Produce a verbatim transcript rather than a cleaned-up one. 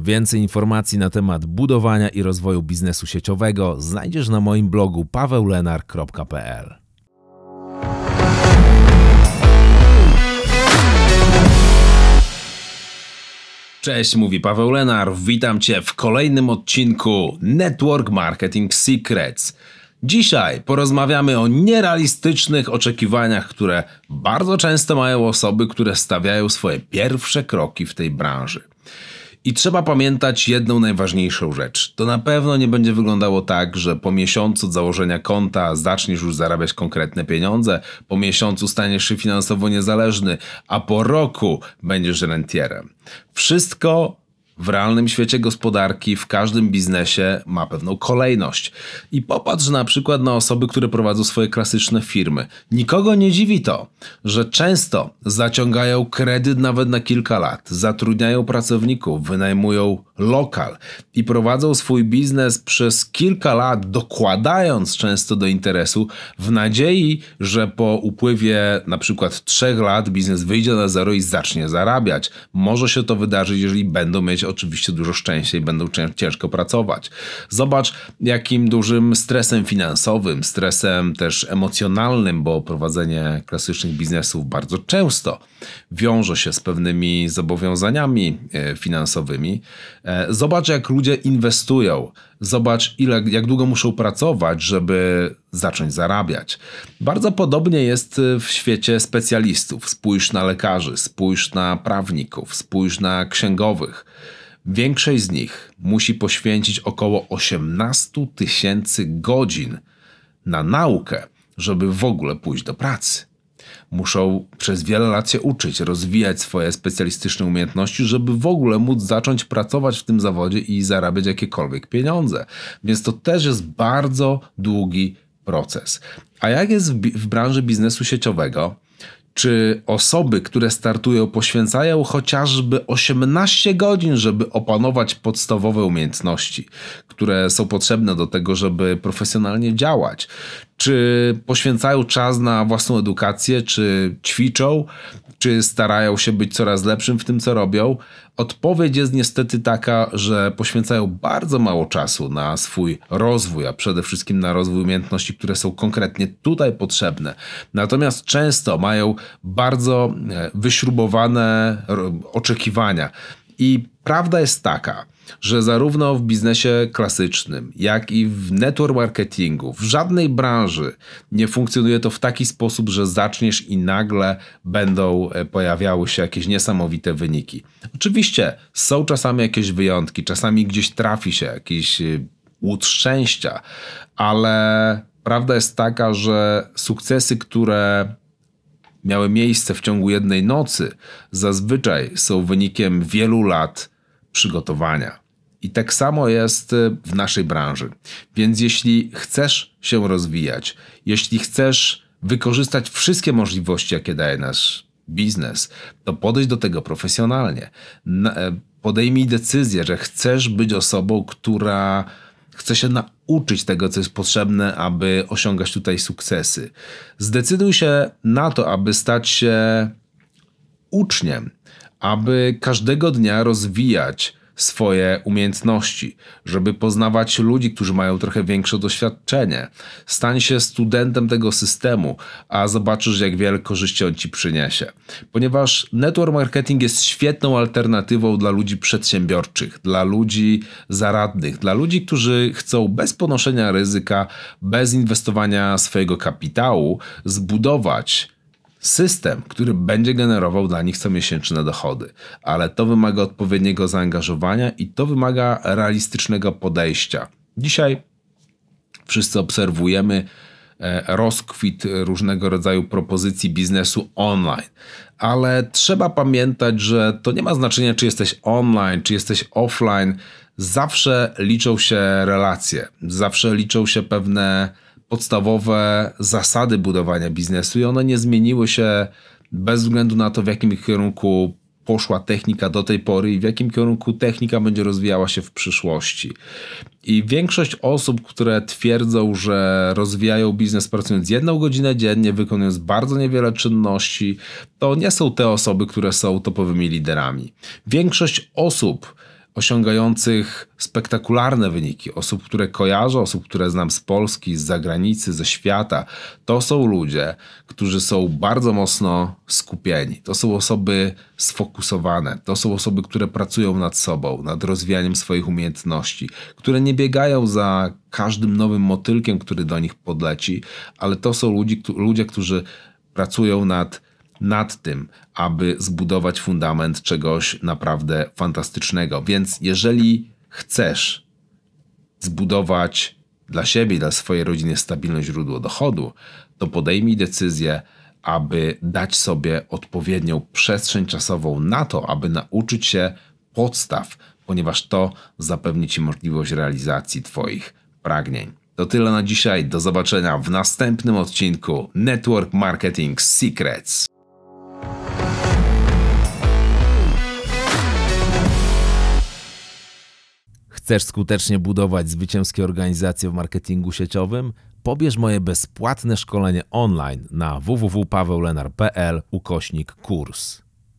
Więcej informacji na temat budowania i rozwoju biznesu sieciowego znajdziesz na moim blogu paweł lenar kropka p l. Cześć, mówi Paweł Lenar. Witam Cię w kolejnym odcinku Network Marketing Secrets. Dzisiaj porozmawiamy o nierealistycznych oczekiwaniach, które bardzo często mają osoby, które stawiają swoje pierwsze kroki w tej branży. I trzeba pamiętać jedną najważniejszą rzecz. To na pewno nie będzie wyglądało tak, że po miesiącu od założenia konta zaczniesz już zarabiać konkretne pieniądze, po miesiącu staniesz się finansowo niezależny, a po roku będziesz rentierem. Wszystko w realnym świecie gospodarki, w każdym biznesie ma pewną kolejność. I popatrz na przykład na osoby, które prowadzą swoje klasyczne firmy. Nikogo nie dziwi to, że często zaciągają kredyt nawet na kilka lat, zatrudniają pracowników, wynajmują lokal i prowadzą swój biznes przez kilka lat, dokładając często do interesu w nadziei, że po upływie na przykład trzech lat biznes wyjdzie na zero i zacznie zarabiać. Może się to wydarzyć, jeżeli będą mieć oczywiście dużo szczęścia i będą ciężko pracować. Zobacz, jakim dużym stresem finansowym, stresem też emocjonalnym, bo prowadzenie klasycznych biznesów bardzo często wiąże się z pewnymi zobowiązaniami finansowymi. Zobacz, jak ludzie inwestują. Zobacz, ile, jak długo muszą pracować, żeby zacząć zarabiać. Bardzo podobnie jest w świecie specjalistów. Spójrz na lekarzy, spójrz na prawników, spójrz na księgowych. Większość z nich musi poświęcić około osiemnaście tysięcy godzin na naukę, żeby w ogóle pójść do pracy. Muszą przez wiele lat się uczyć, rozwijać swoje specjalistyczne umiejętności, żeby w ogóle móc zacząć pracować w tym zawodzie i zarabiać jakiekolwiek pieniądze. Więc to też jest bardzo długi proces. A jak jest w branży biznesu sieciowego? Czy osoby, które startują, poświęcają chociażby osiemnaście godzin, żeby opanować podstawowe umiejętności, które są potrzebne do tego, żeby profesjonalnie działać? Czy poświęcają czas na własną edukację, czy ćwiczą, czy starają się być coraz lepszym w tym, co robią? Odpowiedź jest niestety taka, że poświęcają bardzo mało czasu na swój rozwój, a przede wszystkim na rozwój umiejętności, które są konkretnie tutaj potrzebne. Natomiast często mają bardzo wyśrubowane oczekiwania. I prawda jest taka, że zarówno w biznesie klasycznym, jak i w network marketingu, w żadnej branży nie funkcjonuje to w taki sposób, że zaczniesz i nagle będą pojawiały się jakieś niesamowite wyniki. Oczywiście są czasami jakieś wyjątki, czasami gdzieś trafi się jakiś łód szczęścia, ale prawda jest taka, że sukcesy, które miały miejsce w ciągu jednej nocy, zazwyczaj są wynikiem wielu lat przygotowania. I tak samo jest w naszej branży. Więc jeśli chcesz się rozwijać, jeśli chcesz wykorzystać wszystkie możliwości, jakie daje nasz biznes, to podejdź do tego profesjonalnie. Podejmij decyzję, że chcesz być osobą, która chce się nauczyć tego, co jest potrzebne, aby osiągać tutaj sukcesy. Zdecyduj się na to, aby stać się uczniem, aby każdego dnia rozwijać swoje umiejętności, żeby poznawać ludzi, którzy mają trochę większe doświadczenie. Stań się studentem tego systemu, a zobaczysz, jak wiele korzyści on Ci przyniesie. Ponieważ network marketing jest świetną alternatywą dla ludzi przedsiębiorczych, dla ludzi zaradnych, dla ludzi, którzy chcą bez ponoszenia ryzyka, bez inwestowania swojego kapitału zbudować system, który będzie generował dla nich comiesięczne dochody, ale to wymaga odpowiedniego zaangażowania i to wymaga realistycznego podejścia. Dzisiaj wszyscy obserwujemy rozkwit różnego rodzaju propozycji biznesu online, ale trzeba pamiętać, że to nie ma znaczenia, czy jesteś online, czy jesteś offline. Zawsze liczą się relacje, zawsze liczą się pewne podstawowe zasady budowania biznesu i one nie zmieniły się bez względu na to, w jakim kierunku poszła technika do tej pory i w jakim kierunku technika będzie rozwijała się w przyszłości. I większość osób, które twierdzą, że rozwijają biznes pracując jedną godzinę dziennie, wykonując bardzo niewiele czynności, to nie są te osoby, które są topowymi liderami. Większość osób osiągających spektakularne wyniki, osób, które kojarzę, osób, które znam z Polski, z zagranicy, ze świata. To są ludzie, którzy są bardzo mocno skupieni. To są osoby sfokusowane. To są osoby, które pracują nad sobą, nad rozwijaniem swoich umiejętności, które nie biegają za każdym nowym motylkiem, który do nich podleci, ale to są ludzi, ludzie, którzy pracują nad nad tym, aby zbudować fundament czegoś naprawdę fantastycznego. Więc jeżeli chcesz zbudować dla siebie i dla swojej rodziny stabilne źródło dochodu, to podejmij decyzję, aby dać sobie odpowiednią przestrzeń czasową na to, aby nauczyć się podstaw, ponieważ to zapewni ci możliwość realizacji twoich pragnień. To tyle na dzisiaj. Do zobaczenia w następnym odcinku Network Marketing Secrets. Chcesz skutecznie budować zwycięskie organizacje w marketingu sieciowym? Pobierz moje bezpłatne szkolenie online na www kropka paweł lenar kropka p l ukośnik kurs.